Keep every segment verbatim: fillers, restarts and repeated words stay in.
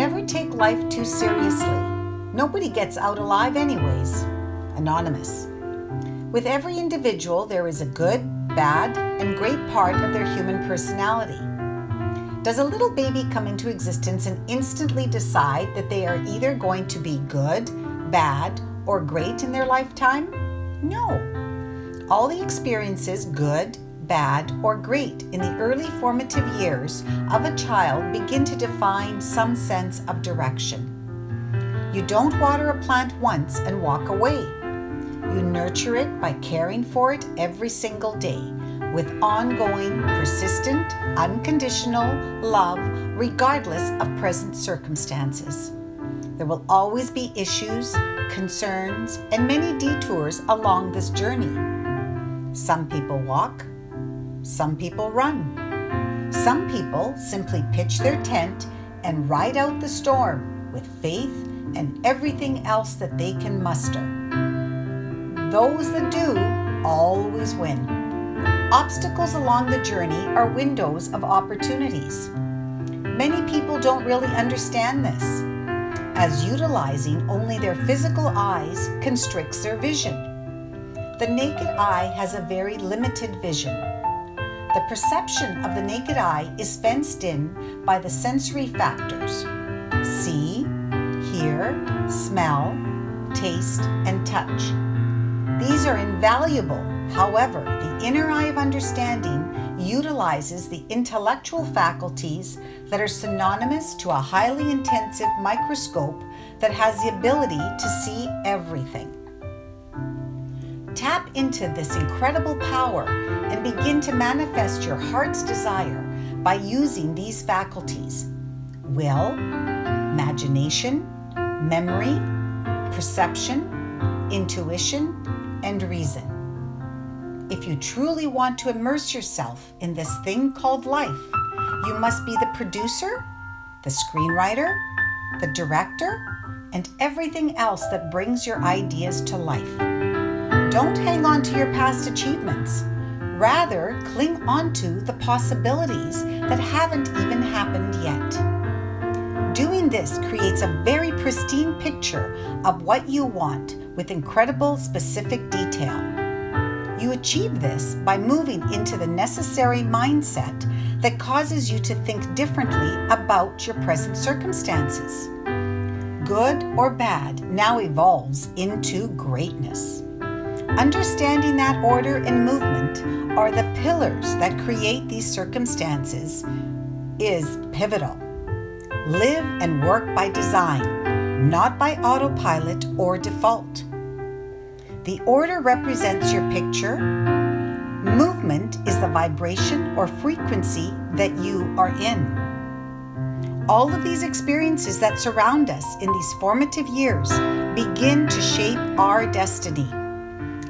Never take life too seriously. Nobody gets out alive anyways. Anonymous. With every individual, there is a good, bad, and great part of their human personality. Does a little baby come into existence and instantly decide that they are either going to be good, bad, or great in their lifetime? No. All the experiences, good, bad, or great in the early formative years of a child begin to define some sense of direction. You don't water a plant once and walk away. You nurture it by caring for it every single day with ongoing, persistent, unconditional love regardless of present circumstances. There will always be issues, concerns, and many detours along this journey. Some people walk, some people run. Some people simply pitch their tent and ride out the storm with faith and everything else that they can muster. Those that do always win. Obstacles along the journey are windows of opportunities. Many people don't really understand this, as utilizing only their physical eyes constricts their vision. The naked eye has a very limited vision. The perception of the naked eye is fenced in by the sensory factors: see, hear, smell, taste, and touch. These are invaluable. However, the inner eye of understanding utilizes the intellectual faculties that are synonymous to a highly intensive microscope that has the ability to see everything. Tap into this incredible power and begin to manifest your heart's desire by using these faculties: will, imagination, memory, perception, intuition, and reason. If you truly want to immerse yourself in this thing called life, you must be the producer, the screenwriter, the director, and everything else that brings your ideas to life. Don't hang on to your past achievements. Rather, cling on to the possibilities that haven't even happened yet. Doing this creates a very pristine picture of what you want with incredible specific detail. You achieve this by moving into the necessary mindset that causes you to think differently about your present circumstances. Good or bad now evolves into greatness. Understanding that order and movement are the pillars that create these circumstances is pivotal. Live and work by design, not by autopilot or default. The order represents your picture. Movement is the vibration or frequency that you are in. All of these experiences that surround us in these formative years begin to shape our destiny.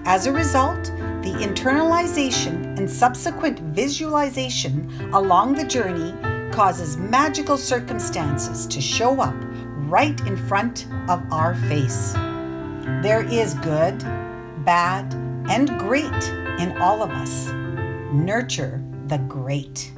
As a result, the internalization and subsequent visualization along the journey causes magical circumstances to show up right in front of our face. There is good, bad, and great in all of us. Nurture the great.